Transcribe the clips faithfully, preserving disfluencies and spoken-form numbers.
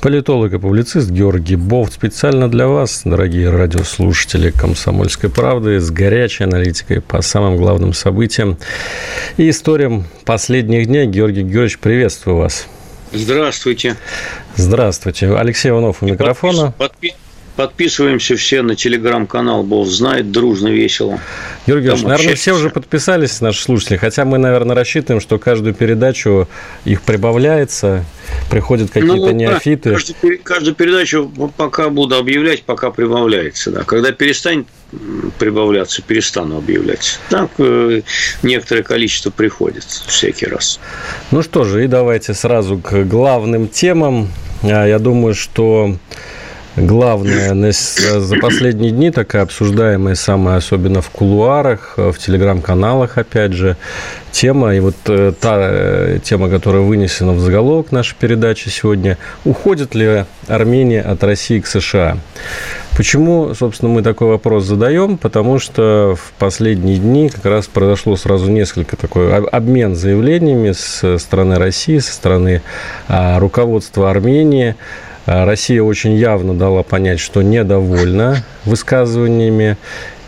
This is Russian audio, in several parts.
Политолог и публицист Георгий Бовт специально для вас, дорогие радиослушатели «Комсомольской правды», с горячей аналитикой по самым главным событиям и историям последних дней. Георгий Георгиевич, приветствую вас. Здравствуйте. Здравствуйте. Алексей Иванов у микрофона. Подпис... Подписываемся все на телеграм-канал «Бог знает», дружно, весело. Георгий Георгиевич, наверное, все уже подписались, наши слушатели, хотя мы, наверное, рассчитываем, что каждую передачу их прибавляется, приходят какие-то ну, неофиты. Да, каждую, каждую передачу пока буду объявлять, пока прибавляется. Да. Когда перестанет прибавляться, перестану объявлять. Так некоторое количество приходит всякий раз. Ну что же, и давайте сразу к главным темам. Я думаю, что... Главное за последние дни, такая обсуждаемая, самая особенно в кулуарах, в телеграм-каналах, опять же, тема. И вот та тема, которая вынесена в заголовок нашей передачи сегодня: уходит ли Армения от России к США? Почему, собственно, мы такой вопрос задаем? Потому что в последние дни как раз произошло сразу несколько такой обмен заявлениями со стороны России, со стороны руководства Армении. Россия очень явно дала понять, что недовольна высказываниями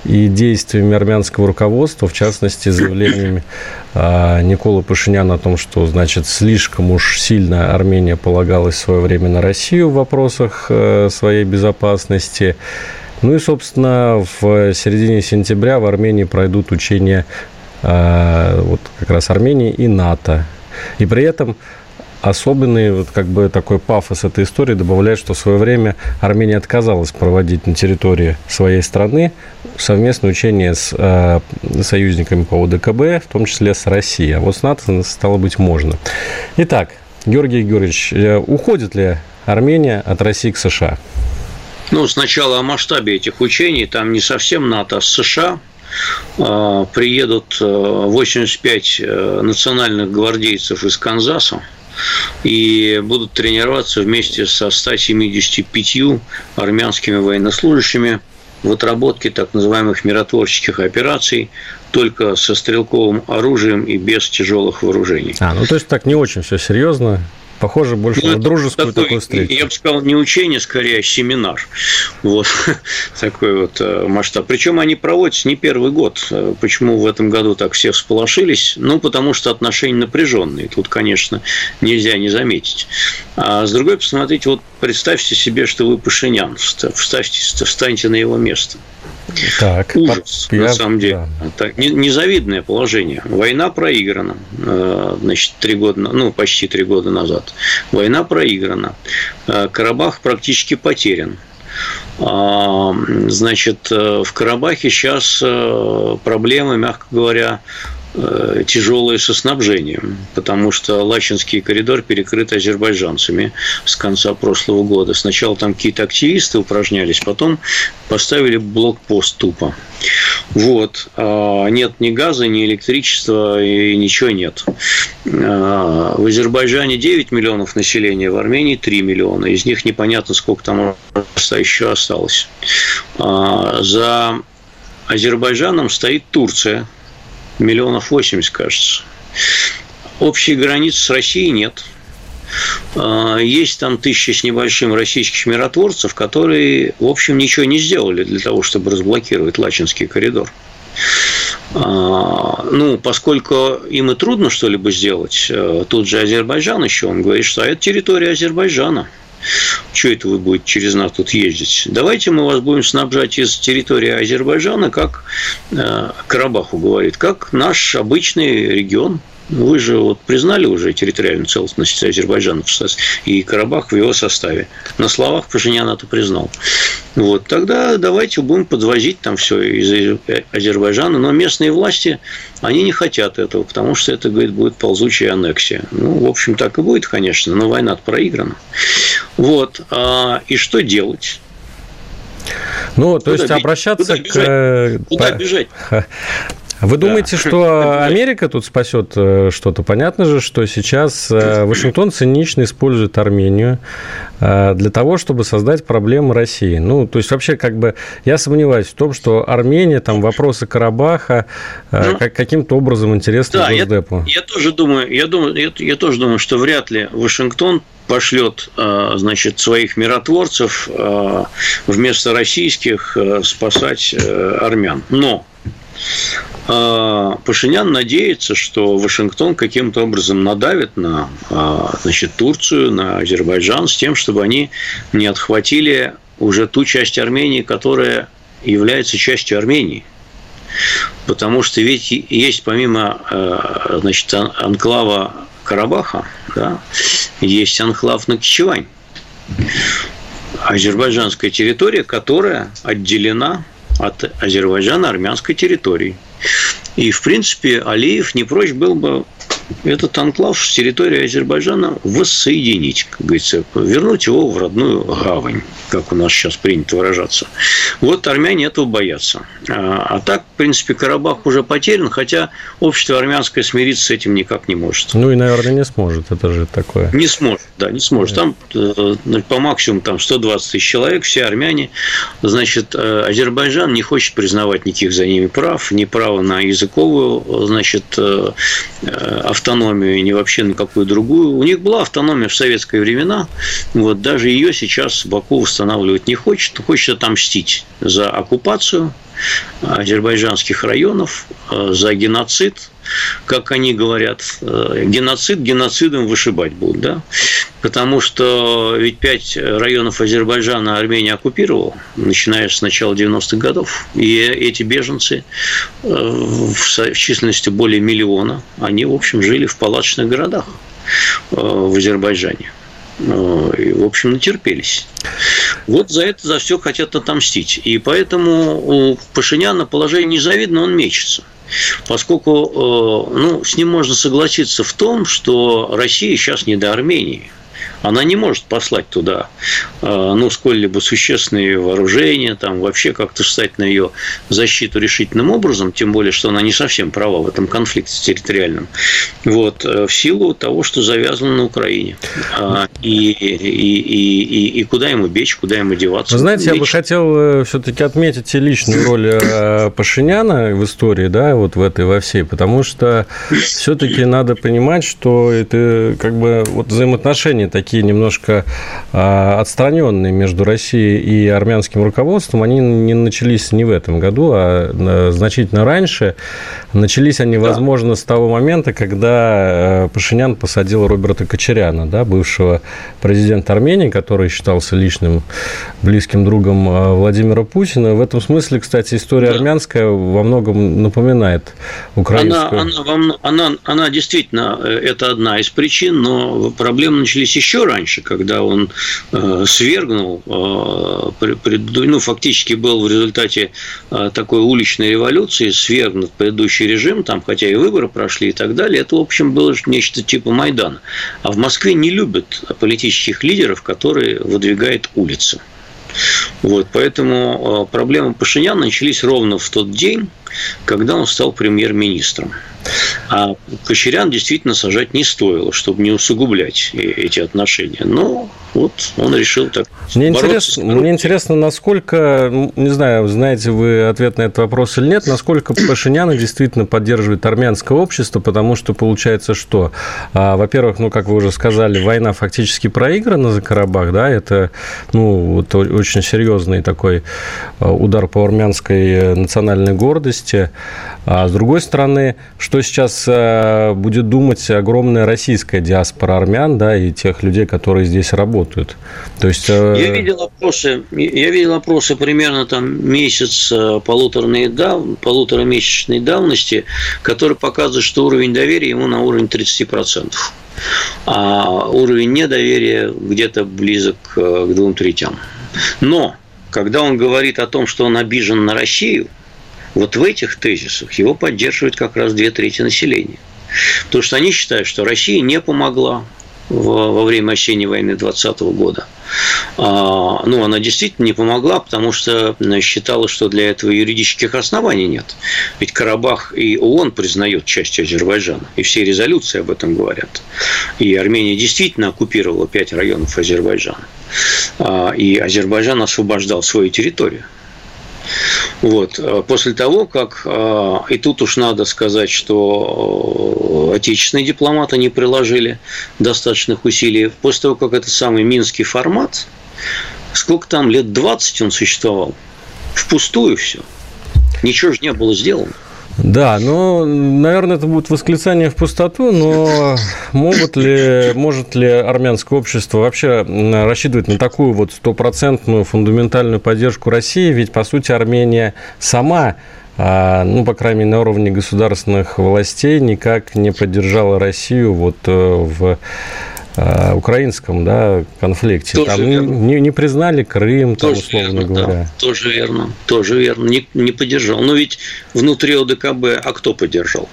и действиями армянского руководства, в частности, заявлениями Николы Пашиняна о том, что, значит, слишком уж сильно Армения полагалась в свое время на Россию в вопросах своей безопасности. Ну и, собственно, в середине сентября в Армении пройдут учения вот как раз Армении и НАТО. И при этом... Особенный вот как бы такой пафос этой истории добавляет, что в свое время Армения отказалась проводить на территории своей страны совместные учения с э, союзниками по ОДКБ, в том числе с Россией. А вот с НАТО, стало быть, можно. Итак, Георгий Георгиевич, уходит ли Армения от России к США? Ну, сначала о масштабе этих учений. Там не совсем НАТО, а США. Э, приедут восемьдесят пять национальных гвардейцев из Канзаса и будут тренироваться вместе со ста семьюдесятью пятью армянскими военнослужащими в отработке так называемых миротворческих операций, только со стрелковым оружием и без тяжелых вооружений. А, ну то есть так не очень все серьезно. Похоже больше ну, на дружескую такой, такую встречу. Я бы сказал, не учение, скорее, а семинар. Вот такой вот масштаб. Причем они проводятся не первый год. Почему в этом году так все всполошились? Ну, потому что отношения напряженные. Тут, конечно, нельзя не заметить. А с другой, посмотрите, вот представьте себе, что вы Пашинян. Вставьте, встаньте на его место. Так, ужас, я... на самом деле. Да. Так, незавидное положение. Война проиграна. Значит, три года, ну, почти три года назад. Война проиграна. Карабах практически потерян. Значит, в Карабахе сейчас проблемы, мягко говоря, тяжелые со снабжением, потому что Лачинский коридор перекрыт азербайджанцами с конца прошлого года. Сначала там какие-то активисты упражнялись, потом поставили блокпост тупо. Вот. Нет ни газа, ни электричества, и ничего нет. В Азербайджане девять миллионов населения, в Армении три миллиона. Из них непонятно, сколько там еще осталось. За Азербайджаном стоит Турция. Миллионов восемьдесят, кажется. Общей границы с Россией нет. Есть там тысячи с небольшим российских миротворцев, которые, в общем, ничего не сделали для того, чтобы разблокировать Лачинский коридор. Ну, поскольку им и трудно что-либо сделать, тут же Азербайджан еще, он говорит, что это территория Азербайджана. Что это вы будете через нас тут ездить? Давайте мы вас будем снабжать из территории Азербайджана, как э, Карабаху говорит, как наш обычный регион. Вы же вот признали уже территориальную целостность Азербайджана и Карабах в его составе. На словах Пашинян это признал. Вот, тогда давайте будем подвозить там все из Азербайджана. Но местные власти, они не хотят этого, потому что это, говорит, будет ползучая аннексия. Ну, в общем, так и будет, конечно, но война проиграна. Вот. И что делать? Ну, то куда есть бить? Обращаться куда к... Куда бежать? Вы думаете, да. что Америка тут спасет что-то? Понятно же, что сейчас Вашингтон цинично использует Армению для того, чтобы создать проблемы России. Ну, то есть, вообще, как бы, я сомневаюсь в том, что Армения, там, вопросы Карабаха ну, каким-то образом интересны да, Госдепу. Я, я тоже думаю, я думаю, я, я тоже думаю, что вряд ли Вашингтон пошлет, значит, своих миротворцев вместо российских спасать армян. Но Пашинян надеется, что Вашингтон каким-то образом надавит на, значит, Турцию, на Азербайджан с тем, чтобы они не отхватили уже ту часть Армении, которая является частью Армении. Потому что ведь есть помимо, значит, анклава Карабаха, да, есть анклав Накичевань. Азербайджанская территория, которая отделена от Азербайджана армянской территории. И, в принципе, Алиев не прочь был бы этот анклав с территории Азербайджана воссоединить, как говорится, вернуть его в родную гавань, как у нас сейчас принято выражаться. Вот армяне этого боятся. А так, в принципе, Карабах уже потерян, хотя общество армянское смириться с этим никак не может. Ну и, наверное, не сможет, это же такое. Не сможет, да, не сможет. Там по максимуму там сто двадцать тысяч человек, все армяне. Значит, Азербайджан не хочет признавать никаких за ними прав, ни права на языковую, значит, автономию, не вообще на какую другую. У них была автономия в советские времена. Вот, даже ее сейчас Баку восстанавливать не хочет. Хочет отомстить за оккупацию азербайджанских районов, за геноцид. Как они говорят, геноцид геноцидом вышибать будут. Да? Потому что ведь пять районов Азербайджана Армения оккупировала, начиная с начала девяностых годов. И эти беженцы в численности более миллиона, они, в общем, жили в палаточных городах в Азербайджане. И, в общем, натерпелись. Вот за это, за все хотят отомстить. И поэтому у Пашиняна положение незавидно, он мечется. Поскольку, ну, с ним можно согласиться в том, что Россия сейчас не до Армении. Она не может послать туда, ну, сколь-либо существенные вооружения, там, вообще как-то встать на ее защиту решительным образом, тем более, что она не совсем права в этом конфликте территориальном, вот, в силу того, что завязано на Украине. И, и, и, и, и куда ему бечь, куда ему деваться? Вы знаете, бечь? Я бы хотел все-таки отметить и личную роль Пашиняна в истории, да, вот в этой во всей, потому что все-таки надо понимать, что это как бы вот взаимоотношения такие немножко э, отстраненные между Россией и армянским руководством, они не начались не в этом году, а э, значительно раньше. Начались они, да. возможно, с того момента, когда э, Пашинян посадил Роберта Кочаряна, да, бывшего президента Армении, который считался личным близким другом э, Владимира Путина. В этом смысле, кстати, история да. армянская во многом напоминает украинскую. Она, она, она, она действительно, это одна из причин, но проблемы начались еще раньше, когда он э, свергнул, э, пред, ну, фактически был в результате э, такой уличной революции, свергнут предыдущий режим, там, хотя и выборы прошли и так далее, это, в общем, было нечто типа Майдана. А в Москве не любят политических лидеров, которые выдвигают улицы. Вот, поэтому проблемы Пашиняна начались ровно в тот день, когда он стал премьер-министром. А Кочарян действительно сажать не стоило, чтобы не усугублять эти отношения. Но вот он решил так. Мне, интересно, мне интересно, насколько, не знаю, знаете вы ответ на этот вопрос или нет, насколько Пашиняна действительно поддерживает армянское общество, потому что получается что? Во-первых, ну, как вы уже сказали, война фактически проиграна за Карабах, да, это, ну, это очень серьезный такой удар по армянской национальной гордости. А с другой стороны, что сейчас будет думать огромная российская диаспора армян, да, и тех людей, которые здесь работают? То есть... Я видел опросы, я видел опросы примерно там месяц полуторной, полуторамесячной давности, которые показывают, что уровень доверия ему на уровень тридцать процентов. А уровень недоверия где-то близок к двум третям. Но когда он говорит о том, что он обижен на Россию, вот в этих тезисах его поддерживают как раз две трети населения. Потому что они считают, что Россия не помогла, во время осенней войны двадцатого года. Ну, она действительно не помогла, потому что считала, что для этого юридических оснований нет. Ведь Карабах и ООН признают часть Азербайджана, и все резолюции об этом говорят. И Армения действительно оккупировала пять районов Азербайджана. И Азербайджан освобождал свою территорию. Вот. После того, как... И тут уж надо сказать, что отечественные дипломаты не приложили достаточных усилий. После того, как этот самый Минский формат, сколько там, лет двадцать он существовал, впустую все, ничего же не было сделано. Да, ну, наверное, это будет восклицание в пустоту, но могут ли, может ли армянское общество вообще рассчитывать на такую вот стопроцентную фундаментальную поддержку России? Ведь, по сути, Армения сама, ну, по крайней мере, на уровне государственных властей никак не поддержала Россию вот в украинском, да, конфликте. Тоже там не, не признали Крым, тоже там, условно верно, говоря. Да, тоже верно, тоже верно. Не, не поддержал. Но ведь внутри ОДКБ, а кто поддержал?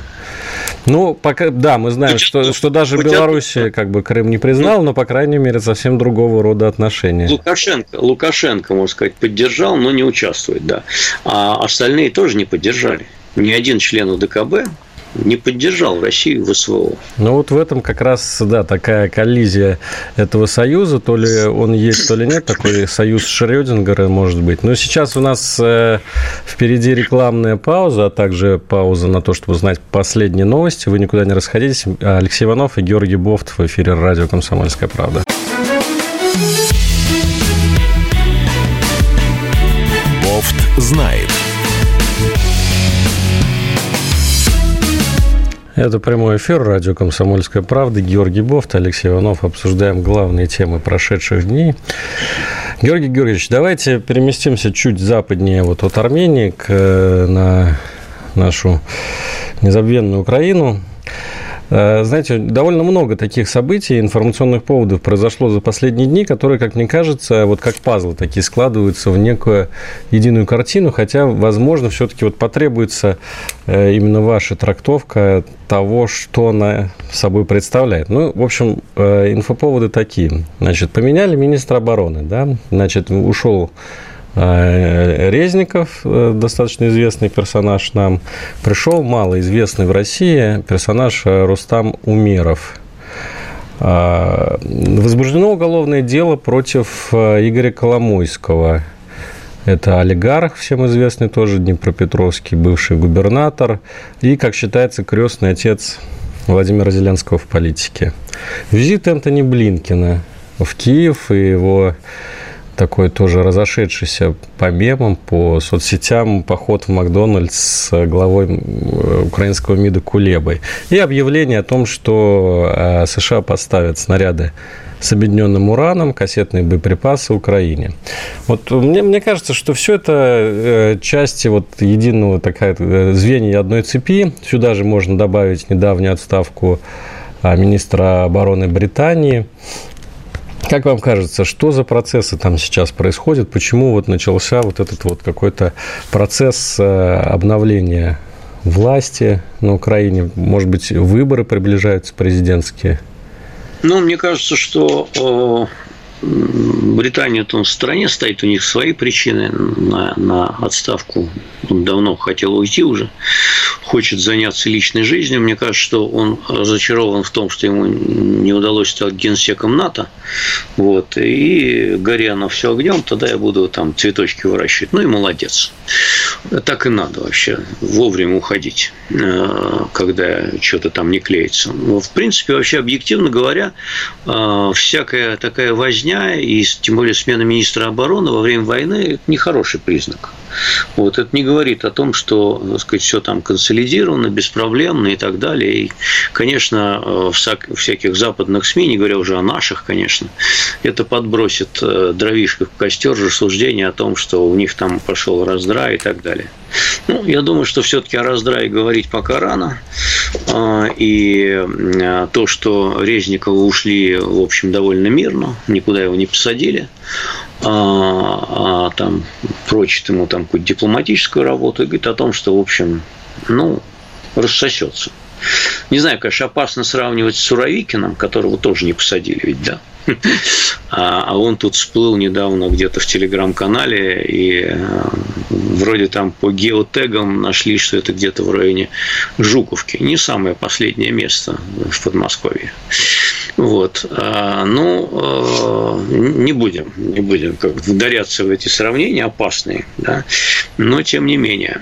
Ну, пока, да, мы знаем, хоть что, что даже Белоруссия как бы Крым не признала, ну, но, по крайней мере, совсем другого рода отношения. Лукашенко, Лукашенко, можно сказать, поддержал, но не участвует, да. А остальные тоже не поддержали. Ни один член ОДКБ не поддержал Россию в СВО. Ну, вот в этом как раз, да, такая коллизия этого союза. То ли он есть, то ли нет. Такой союз Шрёдингера, может быть. Но сейчас у нас э, впереди рекламная пауза, а также пауза на то, чтобы узнать последние новости. Вы никуда не расходитесь. Алексей Иванов и Георгий Бовт в эфире радио «Комсомольская правда». Бовт знает. Это прямой эфир, радио «Комсомольская правда». Георгий Бовт, Алексей Иванов. Обсуждаем главные темы прошедших дней. Георгий Георгиевич, давайте переместимся чуть западнее вот от Армении к, на нашу незабвенную Украину. Знаете, довольно много таких событий, информационных поводов произошло за последние дни, которые, как мне кажется, вот как пазлы такие складываются в некую единую картину, хотя, возможно, все-таки вот потребуется именно ваша трактовка того, что она собой представляет. Ну, в общем, инфоповоды такие. Значит, поменяли министра обороны, да, значит, ушел Резников, достаточно известный персонаж нам, пришел малоизвестный в России персонаж Рустам Умеров. Возбуждено уголовное дело против Игоря Коломойского. Это олигарх, всем известный тоже, днепропетровский бывший губернатор и, как считается, крестный отец Владимира Зеленского в политике. Визит Энтони Блинкена в Киев и его... такой тоже разошедшийся по мемам, по соцсетям поход в Макдональдс с главой украинского МИДа Кулебой. И объявление о том, что США поставят снаряды с обедненным ураном, кассетные боеприпасы Украине. Вот мне, мне кажется, что все это части вот единого, такая, звенья одной цепи. Сюда же можно добавить недавнюю отставку министра обороны Британии. Как вам кажется, что за процессы там сейчас происходят? Почему вот начался вот этот вот какой-то процесс обновления власти на Украине? Может быть, выборы приближаются президентские? Ну, мне кажется, что Британия в стране стоит, у них свои причины на, на отставку. Он давно хотел уйти уже, хочет заняться личной жизнью. Мне кажется, что он разочарован в том, что ему не удалось стать генсеком НАТО. Вот. И горя на все огнем, тогда я буду там цветочки выращивать. Ну и молодец. Так и надо вообще вовремя уходить, когда что-то там не клеится. В принципе, вообще объективно говоря, всякая такая возня, и тем более смена министра обороны во время войны, это нехороший признак. Вот. Это не говорит о том, что, так сказать, все там консолидировано, беспроблемно и так далее. И, конечно, в всяких западных СМИ, не говоря уже о наших, конечно, это подбросит дровишек в костер рассуждения о том, что у них там пошел раздрай и так далее. Ну, я думаю, что все-таки о раздрае говорить пока рано. И то, что Резникова ушли, в общем, довольно мирно, никуда его не посадили. А, а там прочит ему там какую-то дипломатическую работу и говорит о том, что, в общем, ну, рассосется. Не знаю, конечно, опасно сравнивать с Суровикиным, которого тоже не посадили ведь, да? А он тут всплыл недавно где-то в телеграм-канале, и вроде там по геотегам нашли, что это где-то в районе Жуковки. Не самое последнее место в Подмосковье. Вот. Ну, не будем, не будем вдаряться в эти сравнения опасные, да? Но тем не менее.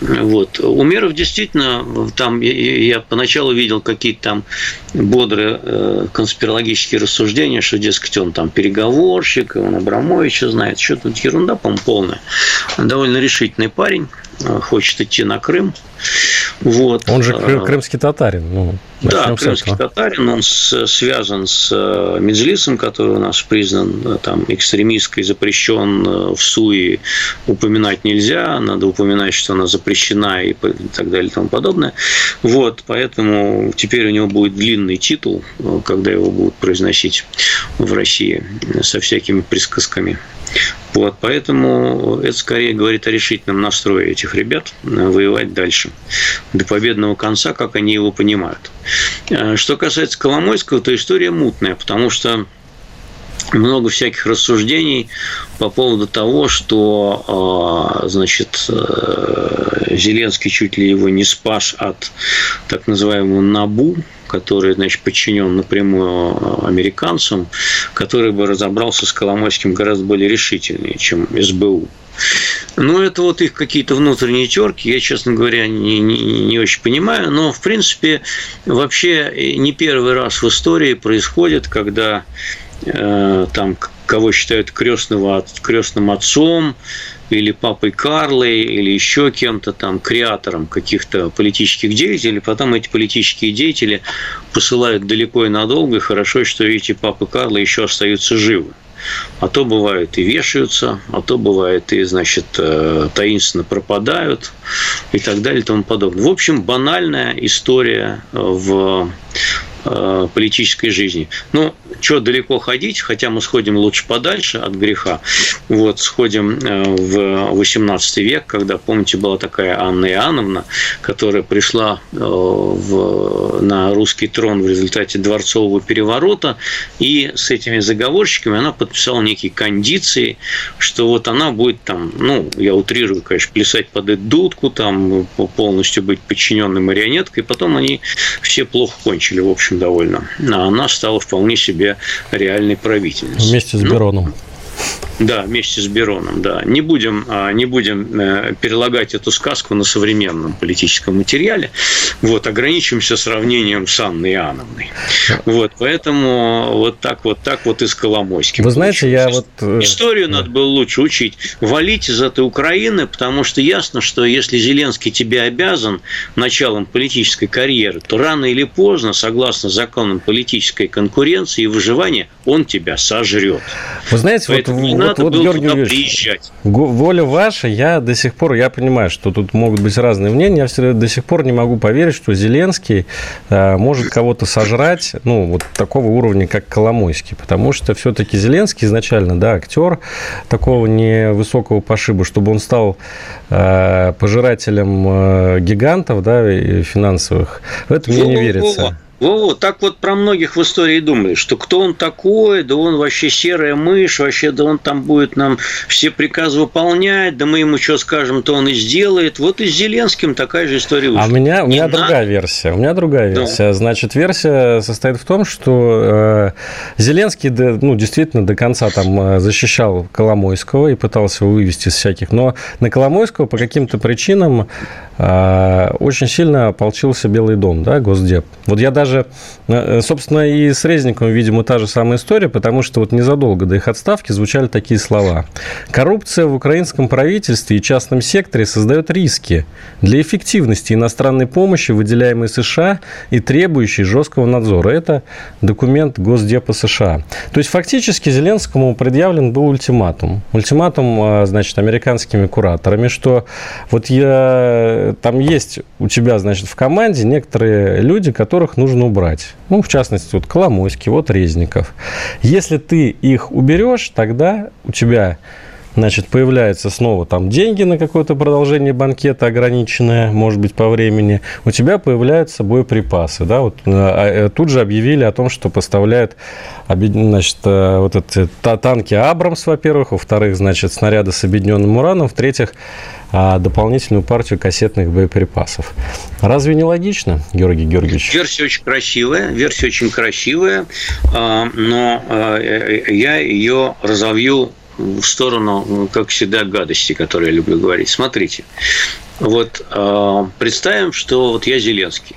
Вот. Умеров действительно, там я поначалу видел какие-то там бодрые конспирологические рассуждения, что, дескать, он там переговорщик, он Абрамовича знает, что тут ерунда, по-моему, полная. Довольно решительный парень, хочет идти на Крым. Вот. Он же крымский татарин. Ну, да, крымский татарин, он с, связан с Меджлисом, который у нас признан там экстремистской, запрещен в СУИ, упоминать нельзя, надо упоминать, что она запрещена и так далее и тому подобное. Вот, поэтому теперь у него будет длинный титул, когда его будут произносить в России со всякими присказками. Вот, поэтому это скорее говорит о решительном настрое этих ребят воевать дальше, до победного конца, как они его понимают. Что касается Коломойского, то история мутная, потому что много всяких рассуждений по поводу того, что, значит, Зеленский чуть ли его не спас от так называемого НАБУ, который, значит, подчинен напрямую американцам, который бы разобрался с Коломойским гораздо более решительнее, чем СБУ. Ну, это вот их какие-то внутренние терки, я, честно говоря, не, не, не очень понимаю, но, в принципе, вообще не первый раз в истории происходит, когда э, там, кого считают крестного, крестным отцом, или папой Карлой, или еще кем-то там, креатором каких-то политических деятелей, потом эти политические деятели посылают далеко и надолго, и хорошо, что эти папы Карлы еще остаются живы. А то бывает и вешаются, а то бывает и, значит, таинственно пропадают и так далее и тому подобное. В общем, банальная история в политической жизни. Ну, что далеко ходить, хотя мы сходим лучше подальше от греха. Вот, сходим в восемнадцатый век, когда, помните, была такая Анна Иоанновна, которая пришла в, на русский трон в результате дворцового переворота, и с этими заговорщиками она подписала некие кондиции, что вот она будет там, ну, я утрирую, конечно, плясать под эту дудку, там, полностью быть подчиненной марионеткой, и потом они все плохо кончили, в общем, довольно. А она стала вполне себе реальной правительницей. Вместе с Бероном. Ну, да, вместе с Бероном, да. Не будем, не будем перелагать эту сказку на современном политическом материале. Вот, ограничимся сравнением с Анной Иоанновной. Вот, поэтому вот так вот, так вот и с Коломойским. Вы знаете, я вот... Историю надо было лучше учить. Валить из этой Украины, потому что ясно, что если Зеленский тебе обязан началом политической карьеры, то рано или поздно, согласно законам политической конкуренции и выживания, он тебя сожрет. Вы знаете, вот... Не вот, надо вот, было Георгий туда приезжать. Воля ваша, я до сих пор, я понимаю, что тут могут быть разные мнения, я до сих пор не могу поверить, что Зеленский э, может кого-то сожрать, ну, вот такого уровня, как Коломойский, потому что все-таки Зеленский изначально, да, актер такого невысокого пошиба, чтобы он стал э, пожирателем э, гигантов, да, финансовых, в это мне не верится. Вот, так вот про многих в истории думали, что кто он такой, да он вообще серая мышь, вообще, да он там будет нам все приказы выполнять, да мы ему что скажем, то он и сделает. Вот и с Зеленским такая же история вышла. А у меня, у меня другая версия. У меня другая версия. Да. Значит, версия состоит в том, что э, Зеленский, да, ну, действительно до конца там защищал Коломойского и пытался его вывести из всяких, но на Коломойского по каким-то причинам э, очень сильно ополчился Белый дом, да, Госдеп. Вот я даже собственно, и с Резниковым, видимо, та же самая история, потому что вот незадолго до их отставки звучали такие слова. Коррупция в украинском правительстве и частном секторе создает риски для эффективности иностранной помощи, выделяемой США и требующей жесткого надзора. Это документ Госдепа США. То есть, фактически, Зеленскому предъявлен был ультиматум. Ультиматум, значит, американскими кураторами, что вот я... там есть у тебя, значит, в команде некоторые люди, которых нужно убрать. Ну, в частности, вот Коломойский, вот Резников. Если ты их уберешь, тогда у тебя Значит, появляются снова там деньги на какое-то продолжение банкета ограниченное, может быть, по времени. У тебя появляются боеприпасы. Да? Вот, а, тут же объявили о том, что поставляют, значит, вот эти, танки «Абрамс», во-первых, во-вторых, значит, снаряды с объединенным ураном, в-третьих, дополнительную партию кассетных боеприпасов. Разве не логично, Георгий Георгиевич? Версия очень красивая, версия очень красивая, но я ее разовью в сторону, как всегда, гадости, которые я люблю говорить. Смотрите, вот э, представим, что вот я Зеленский.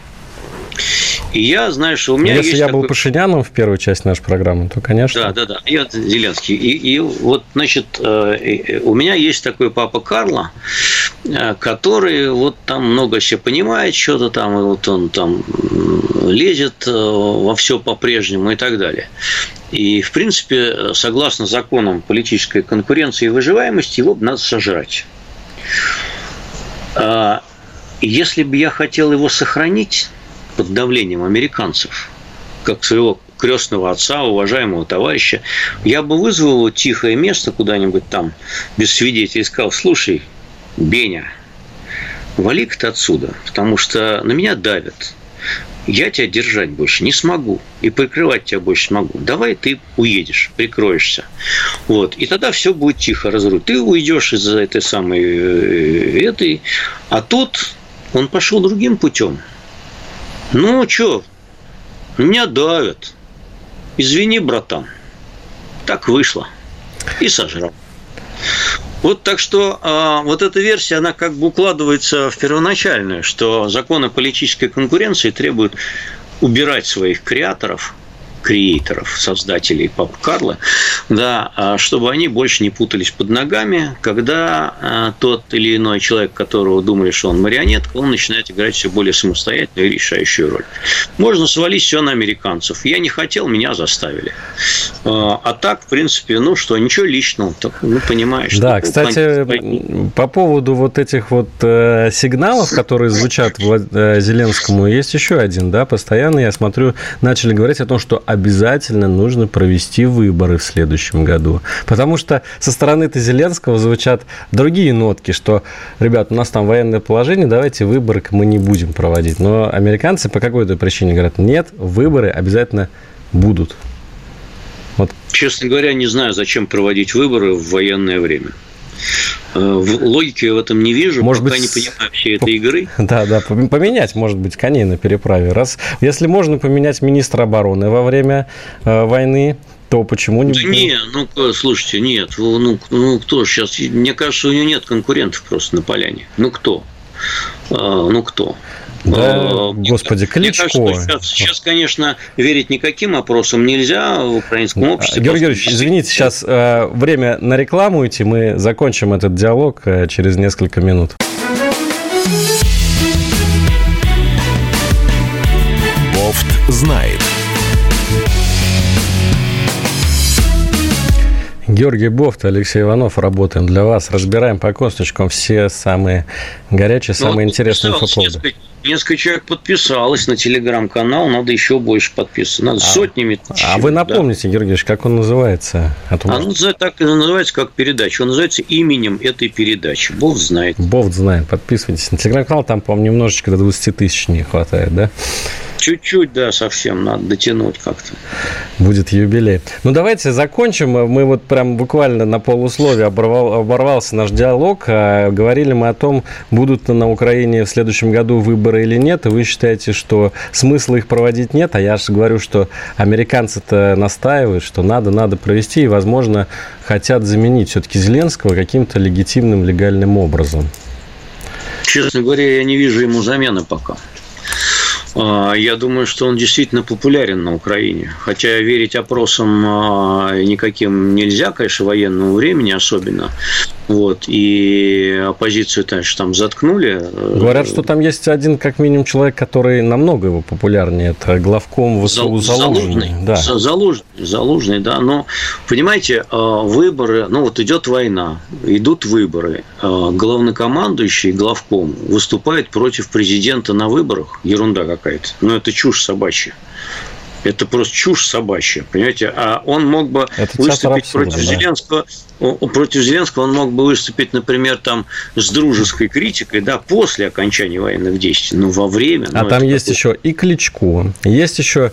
И я знаю, что у меня Если есть я такой... был Пашиняном в первую часть нашей программы, то, конечно... Да, да, да, я Зеленский. И, и вот, значит, э, у меня есть такой папа Карло, э, который вот там много все понимает, что-то там, и вот он там лезет э, во все по-прежнему и так далее. И, в принципе, согласно законам политической конкуренции и выживаемости, его бы надо сожрать. Э, если бы я хотел его сохранить... под давлением американцев, как своего крестного отца, уважаемого товарища, я бы вызвал его тихое место куда-нибудь там, без свидетелей, и сказал: слушай, Беня, вали-ка ты отсюда, потому что на меня давят. Я тебя держать больше не смогу, и прикрывать тебя больше не могу. Давай ты уедешь, прикроешься. Вот. И тогда все будет тихо, разрушить. Ты уйдешь из-за этой самой этой. А тут он пошел другим путем. Ну, чё, меня давят. Извини, братан. Так вышло. И сожрал. Вот так что э, вот эта версия, она как бы укладывается в первоначальную, что законы политической конкуренции требуют убирать своих креаторов, креаторов, создателей папы Карла, да, чтобы они больше не путались под ногами, когда тот или иной человек, которого думали, что он марионетка, он начинает играть все более самостоятельную и решающую роль. Можно свалить все на американцев. Я не хотел, меня заставили. А так, в принципе, ну что, ничего личного, ну, понимаешь. Да, кстати, плане... по поводу вот этих вот сигналов, которые звучат Зеленскому, есть еще один, да, постоянно, я смотрю, начали говорить о том, что обязательно нужно провести выборы в следующем году. Потому что со стороны-то Зеленского звучат другие нотки, что, ребят, у нас там военное положение, давайте выборы мы не будем проводить. Но американцы по какой-то причине говорят: нет, выборы обязательно будут. Вот. Честно говоря, не знаю, зачем проводить выборы в военное время. Логики я в этом не вижу, может пока быть, не понимаю всей этой игры. Да, да, поменять, может быть, коней на переправе. Раз, если можно поменять министра обороны во время э, войны, то почему не... Да не, ну, слушайте, нет, ну, ну кто сейчас... Мне кажется, у него нет конкурентов просто на поляне. Ну, кто? А, ну, кто? Да, мне, господи, Кличко. Кажется, сейчас, сейчас, конечно, верить никаким опросам нельзя в украинском обществе. Георгий Георгиевич, извините, сейчас э, время на рекламу идти. Мы закончим этот диалог э, через несколько минут. Бовт знает. Георгий Бовт, Алексей Иванов, работаем для вас. Разбираем по косточкам все самые горячие, самые вот интересные инфоповоды. Несколько, несколько человек подписалось на телеграм-канал, надо еще больше подписаться. Надо а, сотнями. Тысячами, а вы напомните, да. Георгий Георгиевич, как он называется? А то, может... Она так называется, как передача. Он называется именем этой передачи. Бовт знает. Бовт знает. Подписывайтесь на телеграм-канал. Там, по-моему, немножечко до двадцати тысяч не хватает, да? Чуть-чуть, да, совсем надо дотянуть как-то. Будет юбилей. Ну, давайте закончим. Мы вот прям буквально на полусловие оборвал, оборвался наш диалог. Говорили мы о том, будут на Украине в следующем году выборы или нет. И вы считаете, что смысла их проводить нет. А я же говорю, что американцы-то настаивают, что надо, надо провести. И, возможно, хотят заменить все-таки Зеленского каким-то легитимным, легальным образом. Честно говоря, я не вижу ему замены пока. Я думаю, что он действительно популярен на Украине. Хотя верить опросам никаким нельзя, конечно, военного времени особенно. Вот. И оппозицию, конечно, там заткнули. Говорят, что там есть один, как минимум, человек, который намного его популярнее. Это главком ВСУ Залужный. Да. Залужный, Залужный, да. Но, понимаете, выборы... Ну, вот идет война, идут выборы. Главнокомандующий главком выступает против президента на выборах. Ерунда какая. Но это чушь собачья. Это просто чушь собачья, понимаете? А он мог бы это выступить против, да. Зеленского, против Зеленского, он мог бы выступить, например, там, с дружеской критикой, да, после окончания военных действий, но во время... А ну, там есть такой... еще и Кличко, есть еще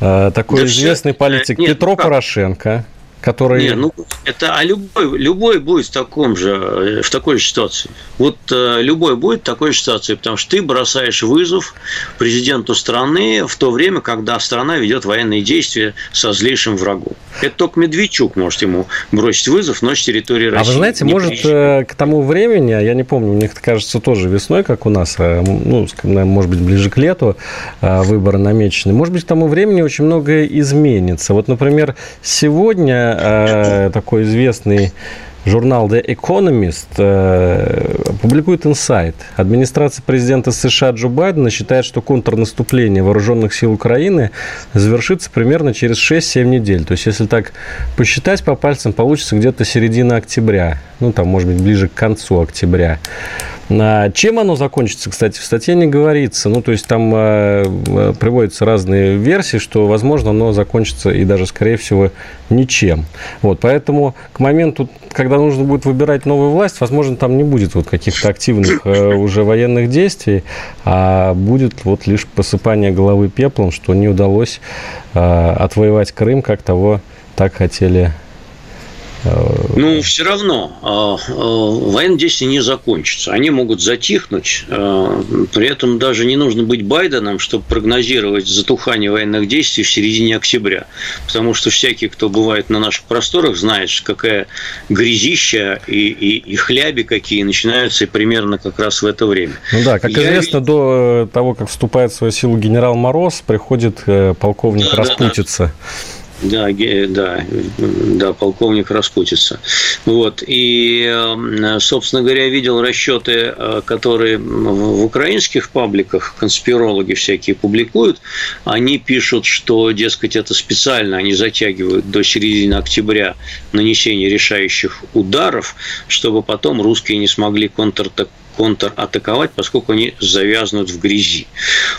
э, такой да известный все... политик Нет, Петро ну, Порошенко... Который... Не, ну, это, а любой, любой будет в, таком же, в такой же ситуации. Вот э, любой будет в такой же ситуации, потому что ты бросаешь вызов президенту страны в то время, когда страна ведет военные действия со злейшим врагом. Это только Медведчук может ему бросить вызов, но с территории России. А вы знаете, не может, причина. К тому времени, я не помню, мне кажется, тоже весной, как у нас, ну, может быть, ближе к лету выборы намечены, может быть, к тому времени очень многое изменится. Вот, например, сегодня такой известный журнал The Economist публикует инсайт. Администрация президента США Джо Байдена считает, что контрнаступление вооруженных сил Украины завершится примерно через шесть-семь недель. То есть, если так посчитать по пальцам, получится где-то середина октября. Ну, там, может быть, ближе к концу октября. Чем оно закончится, кстати, в статье не говорится. Ну, то есть, там э, приводятся разные версии, что, возможно, оно закончится и даже, скорее всего, ничем. Вот, поэтому к моменту, когда нужно будет выбирать новую власть, возможно, там не будет вот каких-то активных э, уже военных действий, а будет вот лишь посыпание головы пеплом, что не удалось э, отвоевать Крым, как того так хотели. Ну, все равно э, э, военные действия не закончатся. Они могут затихнуть. Э, при этом даже не нужно быть Байденом, чтобы прогнозировать затухание военных действий в середине октября. Потому что всякий, кто бывает на наших просторах, знает, какая грязища и, и, и хляби какие начинаются и примерно как раз в это время. Ну да, как Я... известно, до того, как вступает в свою силу генерал Мороз, приходит э, полковник да, Распутица. Да, да. Да, да, да, полковник Распутица. Вот. И, собственно говоря, видел расчеты, которые в украинских пабликах конспирологи всякие публикуют. Они пишут, что, дескать, это специально, они затягивают до середины октября нанесение решающих ударов, чтобы потом русские не смогли контратаковать. контратаковать, поскольку они завязнут в грязи.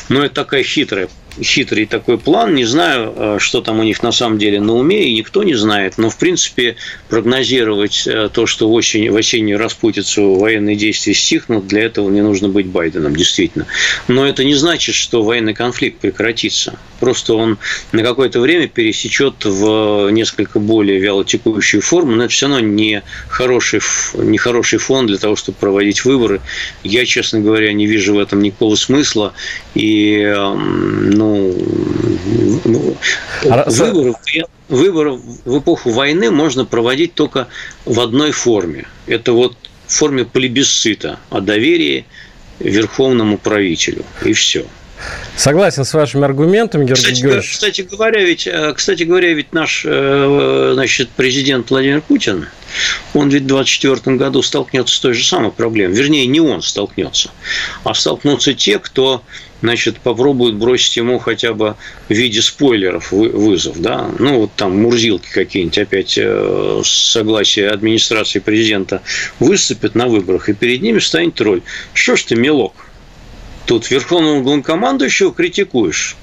Но это такая хитрая, хитрый такой план. Не знаю, что там у них на самом деле на уме, и никто не знает. Но, в принципе, прогнозировать то, что в, осень, в осеннюю распутицу военные действия стихнут, для этого не нужно быть Байденом, действительно. Но это не значит, что военный конфликт прекратится. Просто он на какое-то время пересечет в несколько более вялотекущую форму, но это все равно не хороший, не хороший фон для того, чтобы проводить выборы. Я, честно говоря, не вижу в этом никакого смысла. И, ну, а выборы, выборы в эпоху войны можно проводить только в одной форме. Это вот в форме плебисцита о доверии верховному правителю. И все. Согласен с вашими аргументами, Георгий кстати, Георгиевич. Кстати говоря, ведь, кстати говоря, ведь наш значит, президент Владимир Путин, он ведь в двадцать четвёртом году столкнется с той же самой проблемой. Вернее, не он столкнется, а столкнутся те, кто... значит, попробуют бросить ему хотя бы в виде спойлеров вызов, да, ну, вот там мурзилки какие-нибудь опять с согласия администрации президента выступят на выборах, и перед ними встанет тролль. Что ж ты, милок, тут верховного главнокомандующего критикуешь?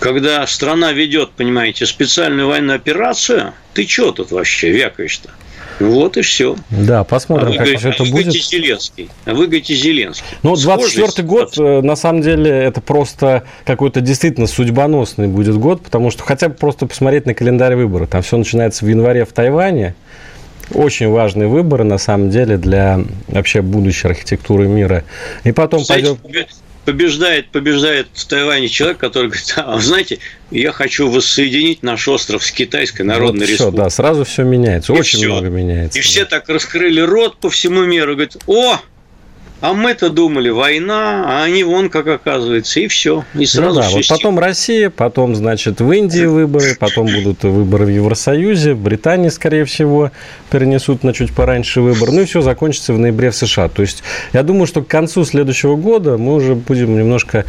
Когда страна ведет, понимаете, специальную военную операцию, ты что тут вообще вякаешь-то? Вот и все. Да, посмотрим, а вы, как говорите, это а будет. Зеленский. А вы говорите Зеленский. Ну, двадцать четвёртый год, на самом деле, это просто какой-то действительно судьбоносный будет год, потому что хотя бы просто посмотреть на календарь выборов. Там все начинается в январе в Тайване. Очень важные выборы, на самом деле, для вообще будущей архитектуры мира. И потом пойдем... Побеждает, побеждает в Тайване человек, который говорит, а, знаете, я хочу воссоединить наш остров с Китайской Народной вот Республикой. Все, да, сразу все меняется, и очень все. много меняется. И да. все так раскрыли рот по всему миру, говорят, о, а мы-то думали, война, а они вон как оказывается, и все. И сразу ну, да, все вот потом Россия, потом, значит, в Индии выборы, потом будут выборы в Евросоюзе, в Британии, скорее всего, перенесут на чуть пораньше выбор. Ну и все закончится в ноябре в США. То есть, я думаю, что к концу следующего года мы уже будем немножко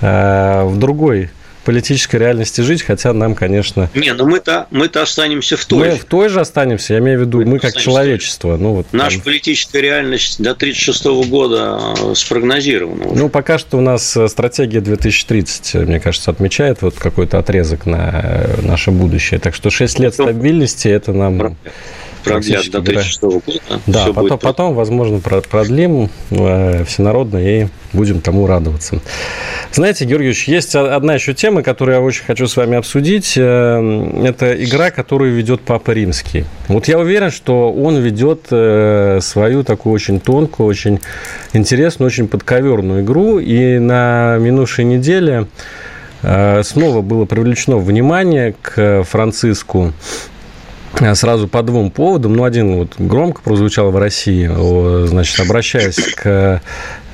э, в другой политической реальности жить, хотя нам, конечно... Не, но мы-то, мы-то останемся в той мы же. Мы в той же останемся, я имею в виду, мы, мы как человечество. Ну, вот, наша там... политическая реальность до тридцать шестого года спрогнозирована уже. Ну, пока что у нас стратегия две тысячи тридцать, мне кажется, отмечает вот какой-то отрезок на наше будущее. Так что шесть лет стабильности, это нам... Продлят до тридцать шестого года. Да, потом, будет... потом, возможно, продлим всенародно и будем тому радоваться. Знаете, Георгий Ильич, есть одна еще тема, которую я очень хочу с вами обсудить. Это игра, которую ведет Папа Римский. Вот я уверен, что он ведет свою такую очень тонкую, очень интересную, очень подковерную игру. И на минувшей неделе снова было привлечено внимание к Франциску. Сразу по двум поводам. Ну, один вот громко прозвучал в России, значит, обращаясь к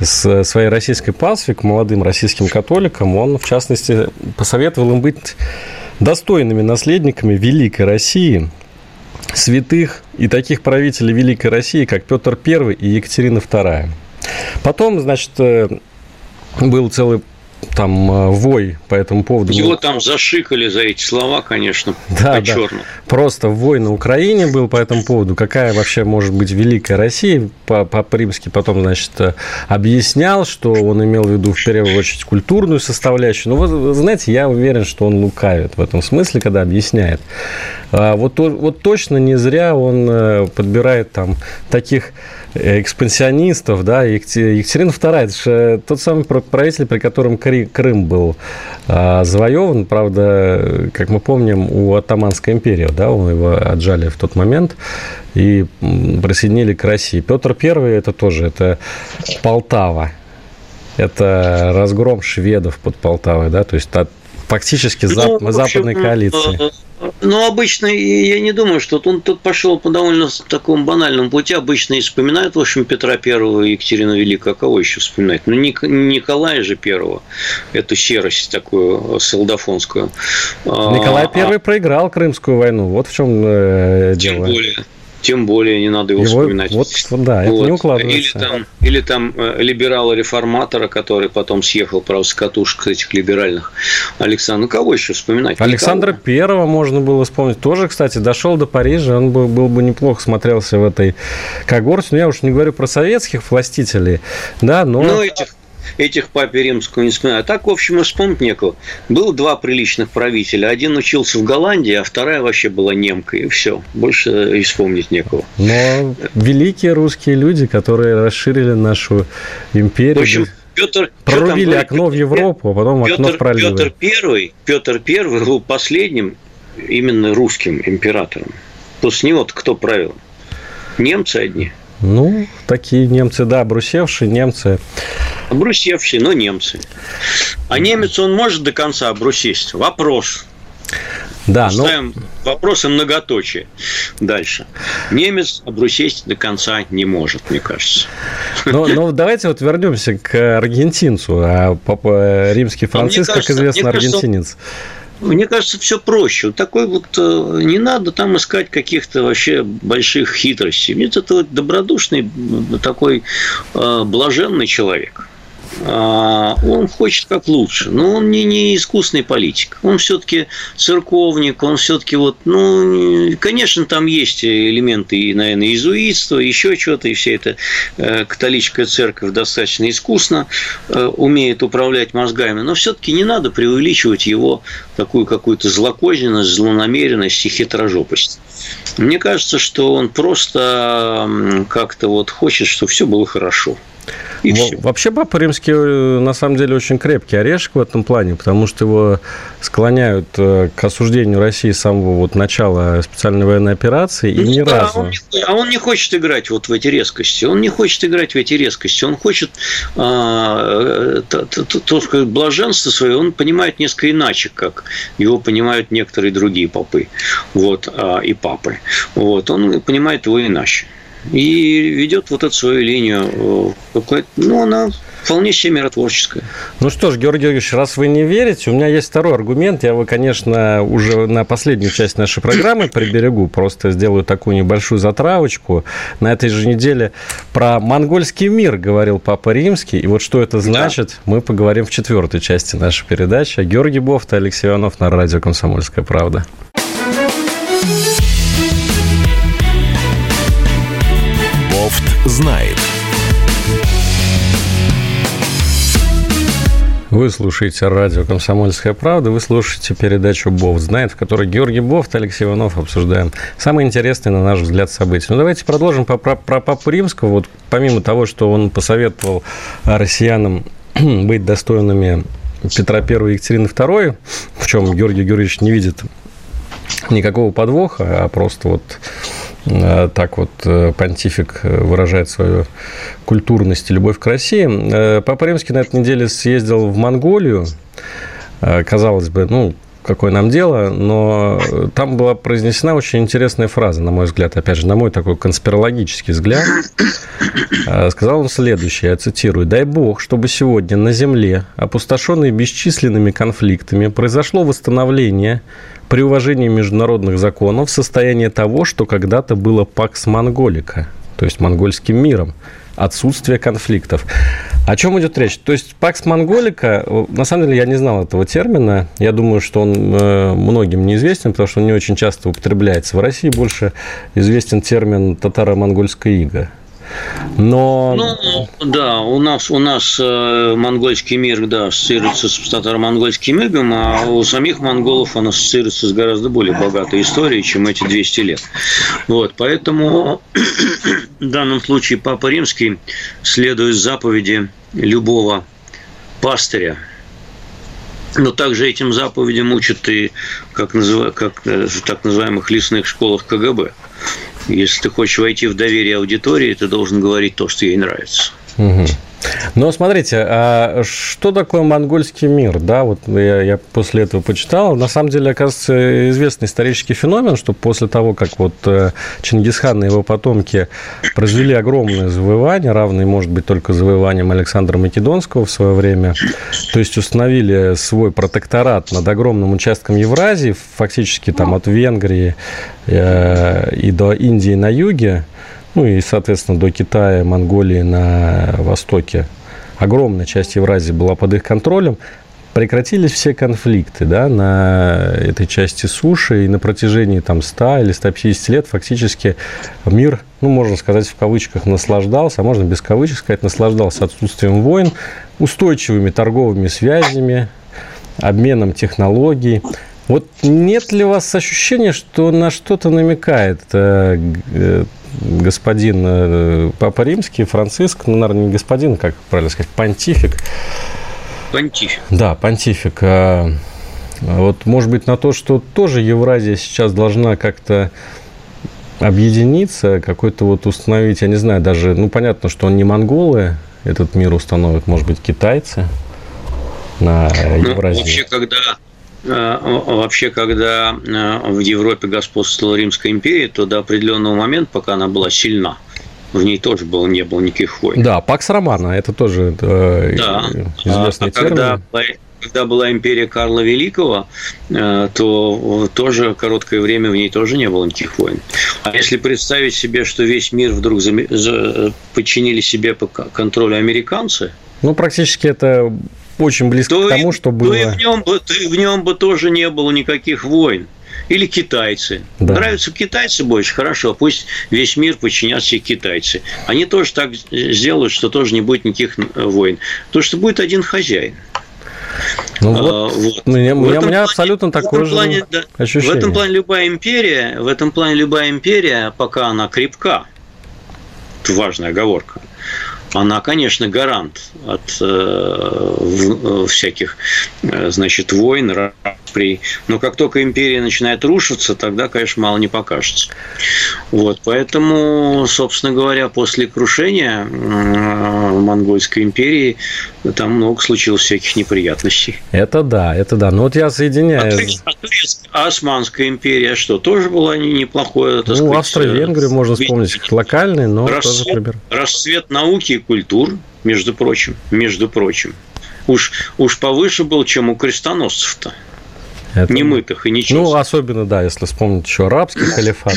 своей российской пастве, к молодым российским католикам, он, в частности, посоветовал им быть достойными наследниками великой России, святых и таких правителей великой России, как Петр Первый и Екатерина Вторая. Потом, значит, был целый... Там вой по этому поводу. Его был... там зашикали за эти слова, конечно, да, по-черному. Да. Просто вой на Украине был по этому поводу. Какая вообще может быть великая Россия? Папа Римский потом, значит, объяснял, что он имел в виду в первую очередь культурную составляющую. Но вы знаете, я уверен, что он лукавит в этом смысле, когда объясняет. Вот, вот точно не зря он подбирает там таких... экспансионистов, да, Екатерина Вторая, это же тот самый правитель, при котором Крым был завоеван, правда, как мы помним, у Оттоманской империи, да, его отжали в тот момент и присоединили к России. Петр Первый, это тоже, это Полтава, это разгром шведов под Полтавой, да, то есть фактически зап- ну, западной коалиции. Ну, обычно, я не думаю, что он тут пошел по довольно такому банальному пути. Обычно и вспоминают, в общем, Петра Первого, Екатерина Великая, кого еще вспоминать? Ну, Ник- Николая же Первого, эту серость такую солдафонскую. Николай Первый а... проиграл Крымскую войну, вот в чем э, Тем дело. Тем более. Тем более не надо его, его вспоминать. Вот, да, это вот. Не укладывается. Или там, или там либерала-реформатора, который потом съехал, правда, с катушек этих либеральных. Александр, ну, кого еще вспоминать? Александра Никого. Первого можно было вспомнить. Тоже, кстати, дошел до Парижа, он был, был бы неплохо смотрелся в этой когорте. Но я уж не говорю про советских властителей, да, но... но этих... Этих папе римского не вспоминаю. А так, в общем, и вспомнить некого. Было два приличных правителя. Один учился в Голландии, а вторая вообще была немкой. И все. Больше и вспомнить некого. Но великие русские люди, которые расширили нашу империю. В общем, Петр, прорубили там, окно Петр, в Европу, а потом Петр, окно в проливы. Петр Первый, Петр Первый был последним именно русским императором. После него-то кто правил? Немцы одни. Ну, такие немцы, да, обрусевшие немцы. Обрусевшие, но немцы. А немец, он может до конца обрусесть? Вопрос. Да, но... Ставим вопросы многоточие. Дальше. Немец обрусесть до конца не может, мне кажется. Но, но давайте вот вернемся к аргентинцу. А папа Римский Франциск, а кажется, как известно, аргентинец. Мне кажется, все проще. Вот такой вот не надо там искать каких-то вообще больших хитростей. Ведь это вот добродушный, такой э, блаженный человек. А, он хочет как лучше, но он не, не искусный политик. Он все-таки церковник, он все-таки вот, ну, конечно, там есть элементы, наверное, иезуитства, еще чего-то, и вся эта э, католическая церковь достаточно искусно э, умеет управлять мозгами, но все-таки не надо преувеличивать его такую какую-то злокозненность, злонамеренность и хитрожопость. Мне кажется, что он просто как-то вот хочет, чтобы все было хорошо. Во- вообще папа Римский на самом деле очень крепкий орешек в этом плане, потому что его склоняют к осуждению России с самого вот начала специальной военной операции и ну, ни да, разу. А он, а он не хочет играть вот в эти резкости. Он не хочет играть в эти резкости. Он хочет а, то, то, то, то, блаженство свое. Он понимает несколько иначе, как его понимают некоторые другие попы вот, а, и папы. Вот, он понимает его иначе. и ведет вот эту свою линию. Ну, она вполне себе миротворческая. Ну что ж, Георгий Георгиевич, раз вы не верите, у меня есть второй аргумент. Я его, конечно, уже на последнюю часть нашей программы приберегу. Просто сделаю такую небольшую затравочку. На этой же неделе про монгольский мир говорил Папа Римский. И вот что это значит, да, мы поговорим в четвертой части нашей передачи. Георгий Бовт, Алексей Иванов на радио «Комсомольская правда». Знает. Вы слушаете радио «Комсомольская правда», вы слушаете передачу «Бовт знает», в которой Георгий Бовт, Алексей Иванов обсуждаем самые интересные, на наш взгляд, события. Ну, давайте продолжим про, про, про Папу Римского. Вот помимо того, что он посоветовал россиянам быть достойными Петра Первого и Екатерины Второй, в чем Георгий Георгиевич не видит никакого подвоха, а просто вот... Так вот понтифик выражает свою культурность и любовь к России. Папа Римский на этой неделе съездил в Монголию. Казалось бы, ну, какое нам дело, но там была произнесена очень интересная фраза, на мой взгляд, опять же, на мой такой конспирологический взгляд. Сказал он следующее, я цитирую. «Дай бог, чтобы сегодня на земле, опустошенной бесчисленными конфликтами, произошло восстановление при уважении международных законов состояние того, что когда-то было пакс монголика, то есть монгольским миром, отсутствие конфликтов». О чем идет речь? То есть пакс монголика, на самом деле я не знал этого термина, я думаю, что он многим неизвестен, потому что он не очень часто употребляется в России, больше известен термин татаро-монгольская ига. Но... Ну, да, у нас, у нас э, монгольский мир, да, ассоциируется с татаро-монгольским игом, а у самих монголов он ассоциируется с гораздо более богатой историей, чем эти двести лет. Вот, поэтому в данном случае Папа Римский следует заповеди любого пастыря. Но также этим заповедям учат и как, назыв... как в так называемых лесных школах ка гэ бэ. Если ты хочешь войти в доверие аудитории, ты должен говорить то, что ей нравится. Угу. Но смотрите, а что такое монгольский мир? Да, вот я, я после этого почитал. На самом деле, оказывается, известный исторический феномен, что после того, как вот Чингисхан и его потомки произвели огромное завоевание, равное, может быть, только завоеваниям Александра Македонского в свое время, то есть установили свой протекторат над огромным участком Евразии, фактически там от Венгрии и до Индии на юге, ну и, соответственно, до Китая, Монголии на востоке. Огромная часть Евразии была под их контролем. Прекратились все конфликты, да, на этой части суши. И на протяжении там, сто или сто пятьдесят лет фактически мир, ну, можно сказать, в кавычках наслаждался, а можно без кавычек сказать, наслаждался отсутствием войн, устойчивыми торговыми связями, обменом технологий. Вот нет ли у вас ощущения, что на что-то намекает господин Папа Римский, Франциск, ну, наверное, не господин, как правильно сказать, понтифик. Понтифик. Да, понтифик. Вот, может быть, на то, что тоже Евразия сейчас должна как-то объединиться, какой-то вот установить, я не знаю, даже, ну, понятно, что он не монголы, этот мир установят, может быть, китайцы на Евразии. Ну, вообще, когда... Вообще, когда в Европе господствовала Римская империя, то до определенного момента, пока она была сильна, в ней тоже было, не было никаких войн. Да, пакс романа, это тоже э, да. известный а, термин. Когда, когда была империя Карла Великого, э, то тоже короткое время в ней тоже не было никаких войн. А если представить себе, что весь мир вдруг за, за, подчинили себе по контролю американцы... Ну, практически это... Очень близко то к тому, и, что было. И в, нем бы, и в нем бы тоже не было никаких войн. Или китайцы. Да. Нравятся китайцы больше? Хорошо, пусть весь мир подчинят себе китайцы. Они тоже так сделают, что тоже не будет никаких войн. Потому что будет один хозяин. Ну, а, вот, вот. Ну, я, у меня плане, абсолютно такое же ощущение. В этом плане любая империя, в этом плане любая империя, пока она крепка, это важная оговорка, она, конечно, гарант от э, всяких, значит, войн, распри. Но как только империя начинает рушиться, тогда, конечно, мало не покажется. Вот, поэтому, собственно говоря, после крушения Монгольской империи там много случилось всяких неприятностей. Это да, это да. Но вот я соединяю... А, а Османская империя что, тоже была неплохое? Так ну, Австро-Венгрию можно вспомнить, локальный, но расцвет, тоже пример. Расцвет науки и культур, между прочим, между прочим. Уж, уж повыше был, чем у крестоносцев-то. Это... немытых и нечистых. Ну, особенно, да, если вспомнить еще арабский халифат.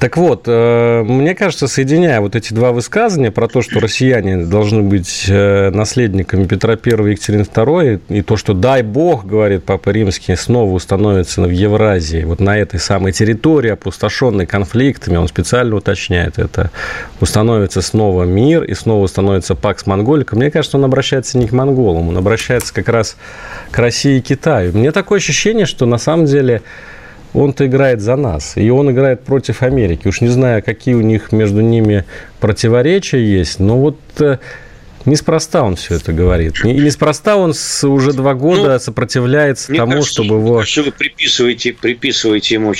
Так вот, мне кажется, соединяя вот эти два высказывания про то, что россияне должны быть наследниками Петра Первого и Екатерины Второй, и то, что, дай бог, говорит Папа Римский, снова установится в Евразии, вот на этой самой территории, опустошенной конфликтами, он специально уточняет это, установится снова мир, и снова установится пакс монголика. Мне кажется, он обращается не к монголам, он обращается как раз к России и Китаю. Мне такое ощущение, что на самом деле... он-то играет за нас, и он играет против Америки. Уж не знаю, какие у них между ними противоречия есть, но вот э, неспроста он все это говорит. И неспроста он с, уже два года ну, сопротивляется тому, кажется, чтобы его... Что вы приписываете, приписываете ему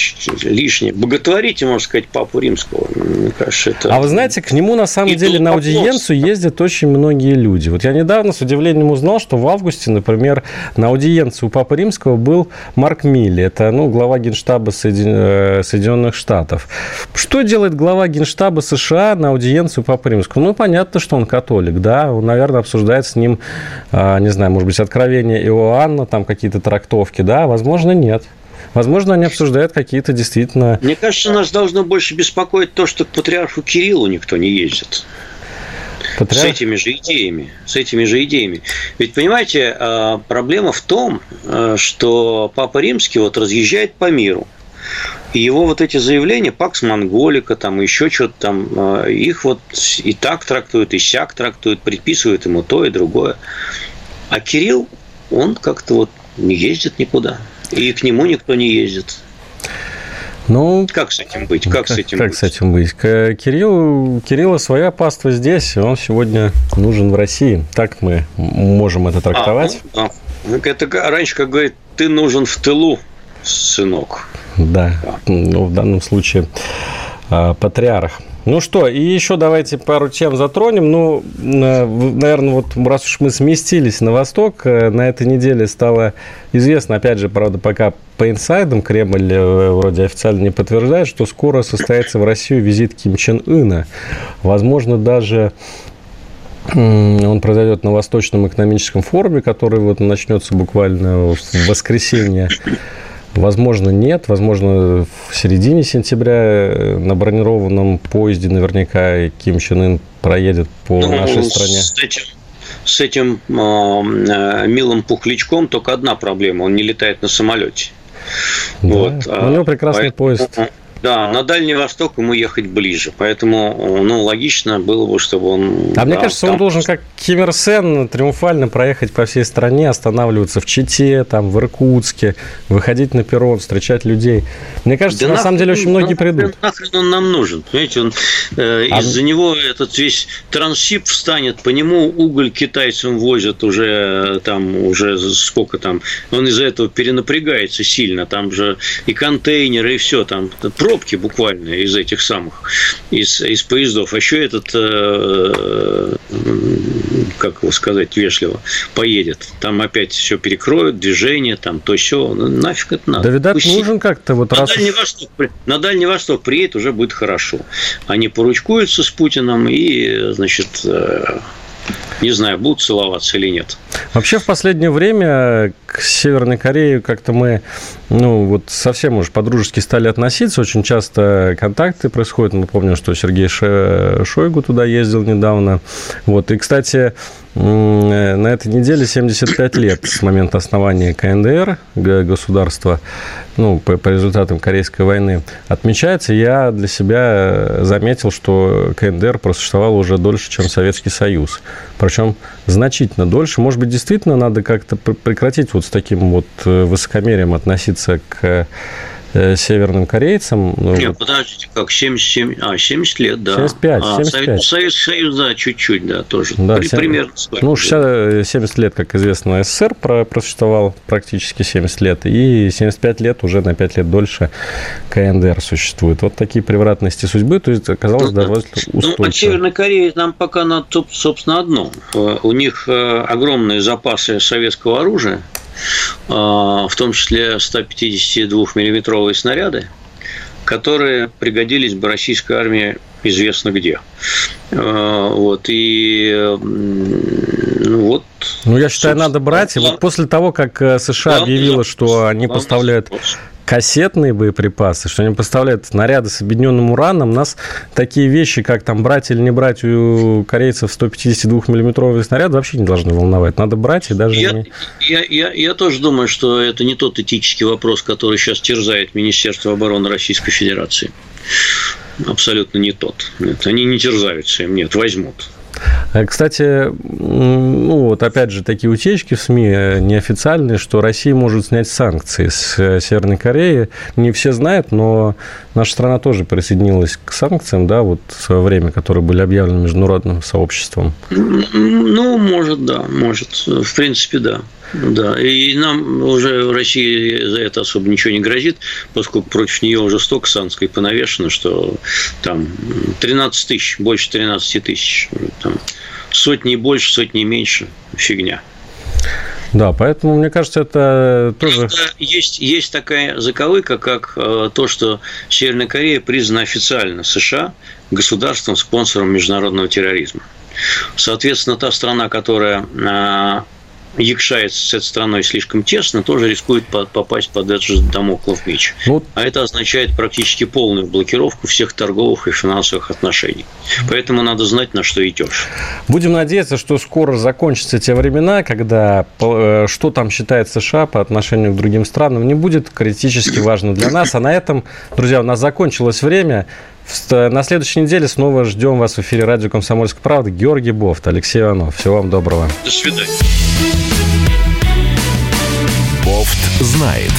лишнее. Боготворите, можно сказать, Папу Римского. Мне кажется, это... А вы знаете, к нему на самом деле на аудиенцию ездят очень многие люди. Вот я недавно с удивлением узнал, что в августе, например, на аудиенцию у Папы Римского был Марк Милли. Это ну, глава Генштаба Соедин... Соединенных Штатов. Что делает глава Генштаба США на аудиенцию Папы Римского? Ну, понятно, что он католик, да. Он, наверное, обсуждает с ним, не знаю, может быть, откровение Иоанна, там какие-то трактовки, да, возможно, нет. Возможно, они обсуждают какие-то действительно... Мне кажется, нас должно больше беспокоить то, что к патриарху Кириллу никто не ездит. Патриарх... С этими же идеями. С этими же идеями. Ведь, понимаете, проблема в том, что Папа Римский вот разъезжает по миру. И его вот эти заявления, пакс монголика, там еще что-то там, их вот и так трактуют, и сяк трактуют, предписывают ему то и другое. А Кирилл, он как-то вот не ездит никуда. И к нему никто не ездит. Ну, как с этим быть? Как, как, с, этим как быть? с этим быть? Кирилл, Кирилла своя паства здесь, и он сегодня нужен в России. Так мы можем это трактовать. А, ну, да. Это раньше, как говорит, ты нужен в тылу, сынок. Да, ну, в данном случае э, патриарх. Ну что, и еще давайте пару тем затронем. Ну, э, наверное, вот раз уж мы сместились на восток, э, на этой неделе стало известно, опять же, правда, пока по инсайдам, Кремль э, вроде официально не подтверждает, что скоро состоится в Россию визит Ким Чен Ына. Возможно, даже... Он произойдет на Восточном экономическом форуме, который вот начнется буквально в воскресенье. Возможно, нет. Возможно, в середине сентября на бронированном поезде наверняка Ким Чен Ын проедет по ну, нашей стране. С этим, с этим э, милым пухлячком только одна проблема. Он не летает на самолете. Да. Вот. У него прекрасный Поэтому... поезд. Да, на Дальний Восток ему ехать ближе, поэтому, ну, логично было бы, чтобы он... А да, мне кажется, там... он должен, как Ким Ир Сен, триумфально проехать по всей стране, останавливаться в Чите, там, в Иркутске, выходить на перрон, встречать людей. Мне кажется, да на самом деле очень многие на, придут. Нахрен он нам нужен, понимаете, он, э, а... из-за него этот весь трансип встанет, по нему уголь китайцам возят уже, там, уже сколько там, он из-за этого перенапрягается сильно, там же и контейнеры, и все, там, пробки буквально из этих самых, из, из поездов. А еще этот, э, как его сказать вежливо, поедет. Там опять все перекроют, движение, там то все. Ну, нафиг это надо. Да, видать, Пусть... нужен как-то вот на раз... Дальний Восток, на Дальний Восток приедет, уже будет хорошо. Они поручкуются с Путиным и, значит... Э... Не знаю, будут целоваться или нет. Вообще, в последнее время к Северной Корее как-то мы ну, вот совсем уж по-дружески стали относиться. Очень часто контакты происходят. Мы помним, что Сергей Шойгу туда ездил недавно. Вот. И, кстати, на этой неделе семьдесят пять лет с момента основания ка эн дэ эр, государства, ну, по, по результатам Корейской войны, отмечается. Я для себя заметил, что ка эн дэ эр просуществовала уже дольше, чем Советский Союз. Причем значительно дольше. Может быть, действительно надо как-то прекратить вот с таким вот высокомерием относиться к северным корейцам. Нет, подождите, как семьдесят семь, а, семьдесят лет, да. семьдесят пять, а, семьдесят пять. Союз, Союз, да, чуть-чуть, да, тоже. Да, При, семь... примерно ну, шестьдесят, семьдесят лет, как известно, СССР просуществовал практически семьдесят лет, и семьдесят пять лет, уже на пять лет дольше КНДР существует. Вот такие превратности судьбы, то есть, оказалось, ну, довольно устойчиво. Ну, от Северной Кореи нам пока надо, собственно, одно. У них огромные запасы советского оружия, в том числе сто пятьдесят два миллиметровые снаряды, которые пригодились бы российской армии известно где. Вот, и ну, вот. Ну, я считаю, надо брать. И вот после того, как США объявила, что они поставляют кассетные боеприпасы, что они поставляют снаряды с объединенным ураном, нас такие вещи, как там брать или не брать у корейцев сто пятьдесят два миллиметровые снаряды, вообще не должны волновать. Надо брать и даже... Я, не... я, я, я тоже думаю, что это не тот этический вопрос, который сейчас терзает Министерство обороны Российской Федерации. Абсолютно не тот. Нет, они не терзаются им, нет, возьмут. Кстати, ну вот опять же такие утечки в СМИ неофициальные, что Россия может снять санкции с Северной Кореи. Не все знают, но наша страна тоже присоединилась к санкциям, да, вот в свое время, которые были объявлены международным сообществом. Ну, может, да, может, в принципе, да. Да, и нам уже в России за это особо ничего не грозит, поскольку против нее уже столько санкций понавешено, что там тринадцать тысяч, больше тринадцать тысяч, там сотни больше, сотни меньше, фигня. Да, поэтому, мне кажется, это тоже... Есть, есть такая заковыка, как то, что Северная Корея признана официально США государством-спонсором международного терроризма. Соответственно, та страна, которая... якшается с этой страной слишком тесно, тоже рискует попасть под этот же дамоклов меч. Вот. А это означает практически полную блокировку всех торговых и финансовых отношений. Поэтому надо знать, на что идешь. Будем надеяться, что скоро закончатся те времена, когда что там считает США по отношению к другим странам не будет критически важно для нас. А на этом, друзья, у нас закончилось время. На следующей неделе снова ждем вас в эфире радио «Комсомольская правда». Георгий Бовт, Алексей Иванов. Всего вам доброго. До свидания. Бовт знает.